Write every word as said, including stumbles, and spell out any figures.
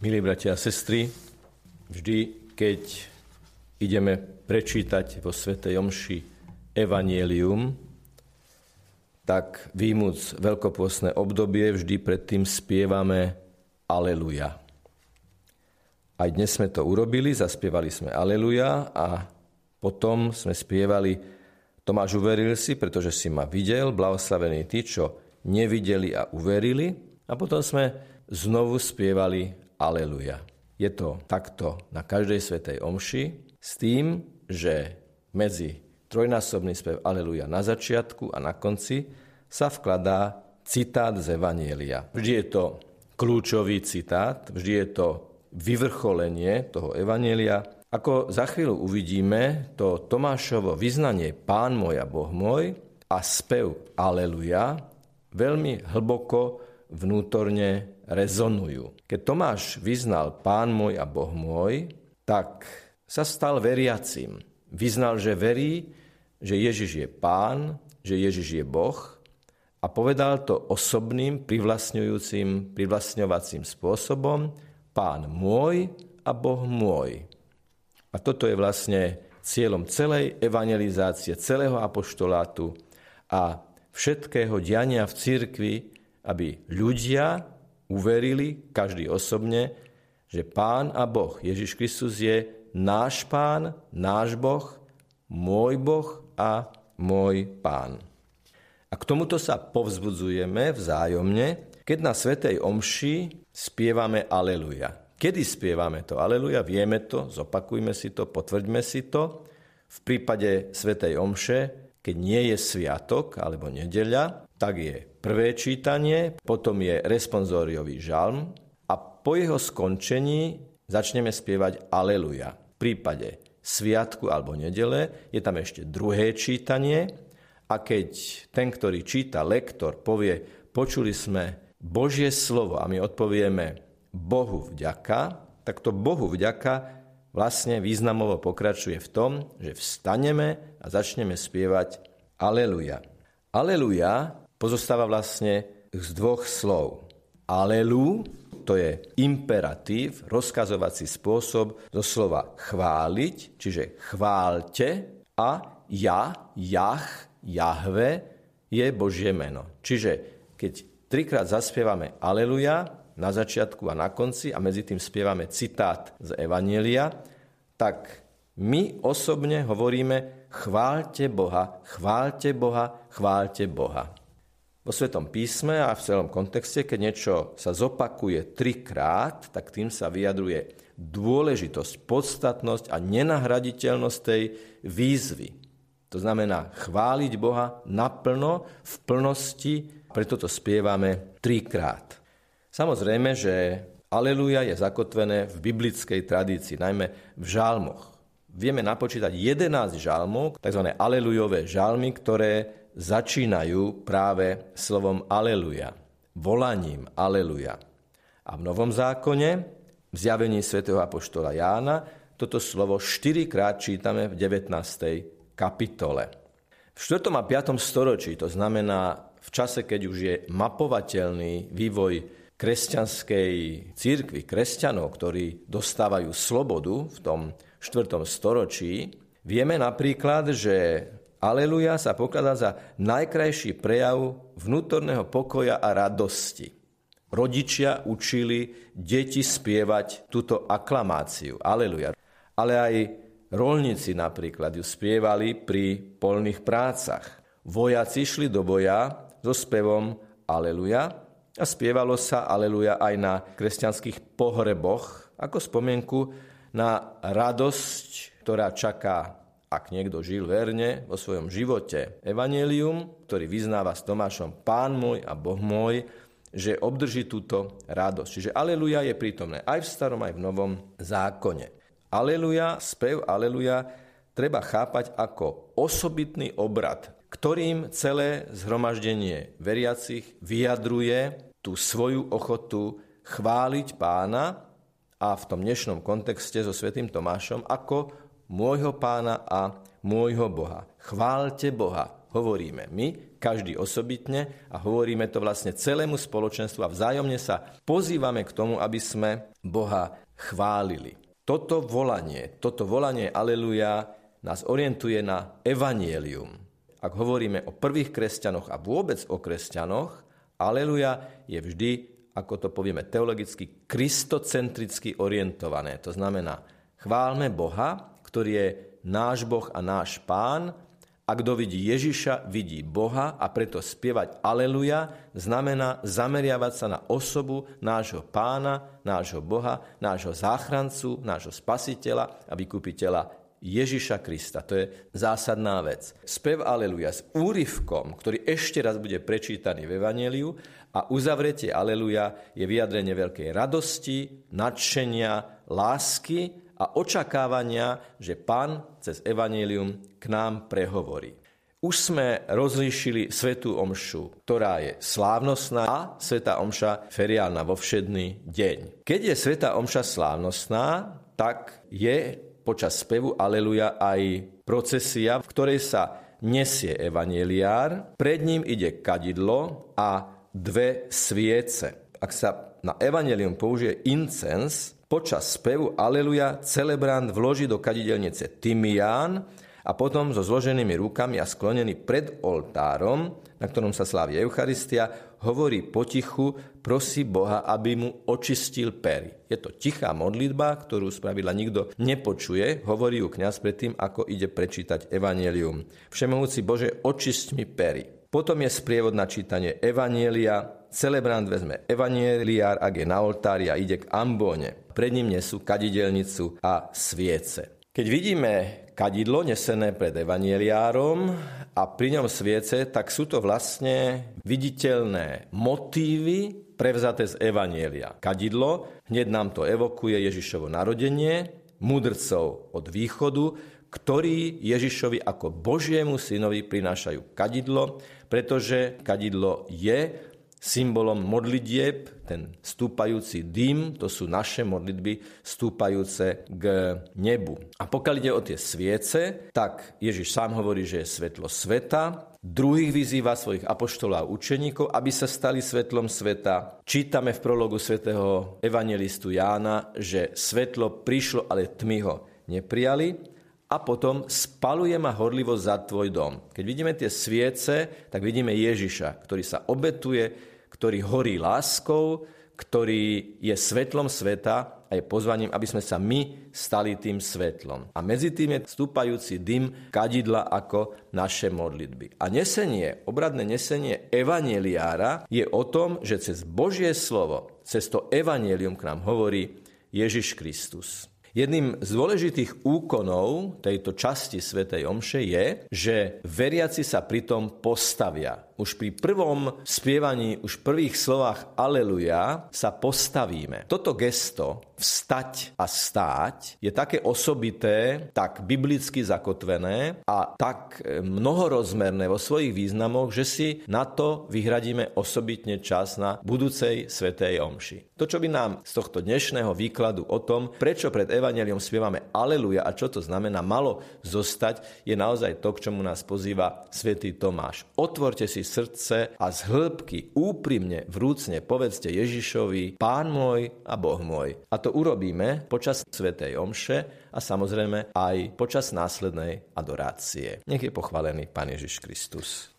Milí bratia a sestry, vždy, keď ideme prečítať vo svätej omši evanjelium, tak výjimúc veľkopôstne obdobie vždy predtým spievame Aleluja. Aj dnes sme to urobili, zaspievali sme Aleluja a potom sme spievali Tomáš, uveril si, pretože si ma videl, blahoslavení tí, čo nevideli a uverili. A potom sme znovu spievali Aleluja. Je to takto na každej svätej omši s tým, že medzi trojnásobný spev Aleluja na začiatku a na konci sa vkladá citát z evanjelia. Vždy je to kľúčový citát, vždy je to vyvrcholenie toho evanjelia. Ako za chvíľu uvidíme, to Tomášovo vyznanie Pán môj a Boh môj a spev Aleluja veľmi hlboko vnútorne rezonujú. Keď Tomáš vyznal Pán môj a Boh môj, tak sa stal veriacím. Vyznal, že verí, že Ježiš je Pán, že Ježiš je Boh a povedal to osobným, privlastňujúcim, privlastňovacím spôsobom Pán môj a Boh môj. A toto je vlastne cieľom celej evangelizácie, celého apoštolátu a všetkého diania v cirkvi, aby ľudia uverili, každý osobne, že Pán a Boh, Ježiš Kristus je náš Pán, náš Boh, môj Boh a môj Pán. A k tomuto sa povzbudzujeme vzájomne, keď na svätej omši spievame Aleluja. Kedy spievame to Aleluja? Vieme to, zopakujme si to, potvrďme si to. V prípade svätej omše, keď nie je sviatok alebo nedeľa, tak je prvé čítanie, potom je responzóriový žalm a po jeho skončení začneme spievať Aleluja. V prípade sviatku alebo nedele je tam ešte druhé čítanie a keď ten, ktorý číta, lektor, povie, počuli sme Božie slovo a my odpovieme Bohu vďaka, tak to Bohu vďaka vlastne významovo pokračuje v tom, že vstaneme a začneme spievať Aleluja. Aleluja pozostáva vlastne z dvoch slov. Alelu, to je imperatív, rozkazovací spôsob zo slova chváliť, čiže chváľte, a ja, jach, jahve je Božie meno. Čiže keď trikrát zaspievame Aleluja na začiatku a na konci a medzi tým spievame citát z Evanjelia, tak my osobne hovoríme chváľte Boha, chváľte Boha, chváľte Boha. Vo Svätom písme a v celom kontexte, keď niečo sa zopakuje trikrát, tak tým sa vyjadruje dôležitosť, podstatnosť a nenahraditeľnosť tej výzvy. To znamená chváliť Boha naplno, v plnosti, preto to spievame trikrát. Samozrejme, že Aleluja je zakotvené v biblickej tradícii, najmä v žalmoch. Vieme napočítať jedenásť žalmov, tzv. Alelujové žalmy, ktoré začínajú práve slovom Aleluja, volaním Aleluja. A v Novom zákone, v zjavení svätého apoštola Jána, toto slovo štyrikrát čítame v devätnástej kapitole. V štvrtom a piatom storočí, to znamená v čase, keď už je mapovateľný vývoj kresťanskej cirkvi, kresťanov, ktorí dostávajú slobodu v tom štvrtom storočí, vieme napríklad, že Aleluja sa pokladá za najkrajší prejav vnútorného pokoja a radosti. Rodičia učili deti spievať túto aklamáciu. Aleluja. Ale aj roľníci napríklad ju spievali pri poľných prácach. Vojaci šli do boja so spevom Aleluja a spievalo sa Aleluja aj na kresťanských pohreboch ako spomienku na radosť, ktorá čaká, ak niekto žil verne vo svojom živote. Evanjelium, ktorý vyznáva s Tomášom Pán môj a Boh môj, že obdrží túto radosť. Čiže Aleluja je prítomné aj v starom, aj v novom zákone. Aleluja, spev Aleluja treba chápať ako osobitný obrad, ktorým celé zhromaždenie veriacich vyjadruje tú svoju ochotu chváliť Pána a v tom dnešnom kontexte so svätým Tomášom ako môjho Pána a môjho Boha. Chváľte Boha, hovoríme my, každý osobitne, a hovoríme to vlastne celému spoločenstvu a vzájomne sa pozývame k tomu, aby sme Boha chválili. Toto volanie, toto volanie aleluja nás orientuje na evanjelium. Ak hovoríme o prvých kresťanoch a vôbec o kresťanoch, aleluja je vždy, ako to povieme teologicky, kristocentricky orientované. To znamená, chválme Boha, ktorý je náš Boh a náš Pán, a kto vidí Ježiša, vidí Boha, a preto spievať aleluja znamená zameriavať sa na osobu nášho Pána, nášho Boha, nášho záchrancu, nášho spasiteľa a vykupiteľa Ježiša Krista. To je zásadná vec. Spev aleluja s úryvkom, ktorý ešte raz bude prečítaný v evanjeliu, a uzavretie aleluja je vyjadrenie veľkej radosti, nadšenia, lásky a očakávania, že Pán cez evanjelium k nám prehovorí. Už sme rozlíšili svätú omšu, ktorá je slávnostná, a svätá omša feriálna vo všedný deň. Keď je svätá omša slávnostná, tak je počas spevu aleluja aj procesia, v ktorej sa nesie evanjeliár, pred ním ide kadidlo a dve sviece. Ak sa na evanjelium použije incens, počas spevu aleluja celebrant vloží do kadidelnice tymián a potom so zloženými rukami a sklonený pred oltárom, na ktorom sa slávi Eucharistia, hovorí potichu, prosí Boha, aby mu očistil pery. Je to tichá modlitba, ktorú spravidla nikto nepočuje, hovorí ju kňaz predtým, ako ide prečítať evanjelium. Všemohúci Bože, očist mi pery. Potom je sprievod na čítanie evanjelia. Celebrant vezme evanjeliár, ak je na oltári, a ide k ambóne. Pred ním nesú kadidelnicu a sviece. Keď vidíme kadidlo nesené pred evanjeliárom a pri ňom sviece, tak sú to vlastne viditeľné motívy prevzaté z evanjelia. Kadidlo, hneď nám to evokuje Ježišovo narodenie, mudrcov od východu, ktorí Ježišovi ako Božiemu synovi prinášajú kadidlo, pretože kadidlo je symbolom modlitieb, ten stúpajúci dym, to sú naše modlitby stúpajúce k nebu. A pokiaľ ide o tie sviece, tak Ježiš sám hovorí, že je svetlo sveta, druhých vyzýva svojich apoštolov a učeníkov, aby sa stali svetlom sveta. Čítame v prologu svätého evangelistu Jána, že svetlo prišlo, ale tmy ho neprijali. A potom spaluje ma horlivosť za tvoj dom. Keď vidíme tie sviece, tak vidíme Ježiša, ktorý sa obetuje, ktorý horí láskou, ktorý je svetlom sveta a je pozvaním, aby sme sa my stali tým svetlom. A medzi tým je vstúpajúci dym kadidla ako naše modlitby. A nesenie, obradné nesenie evanjeliára je o tom, že cez Božie slovo, cez to evanjelium k nám hovorí Ježiš Kristus. Jedným z dôležitých úkonov tejto časti svätej omše je, že veriaci sa pritom postavia. Už pri prvom spievaní, už v prvých slovách aleluja sa postavíme. Toto gesto vstať a stáť je také osobité, tak biblicky zakotvené a tak mnohorozmerné vo svojich významoch, že si na to vyhradíme osobitne čas na budúcej svätej omši. To, čo by nám z tohto dnešného výkladu o tom, prečo pred evanjeliom spievame aleluja a čo to znamená, malo zostať, je naozaj to, k čomu nás pozýva svätý Tomáš. Otvorte si srdce a z hĺbky úprimne, vrúcne povedzte Ježišovi, Pán môj a Boh môj. A to urobíme počas svätej omše a samozrejme aj počas následnej adorácie. Nech je pochválený Pán Ježiš Kristus.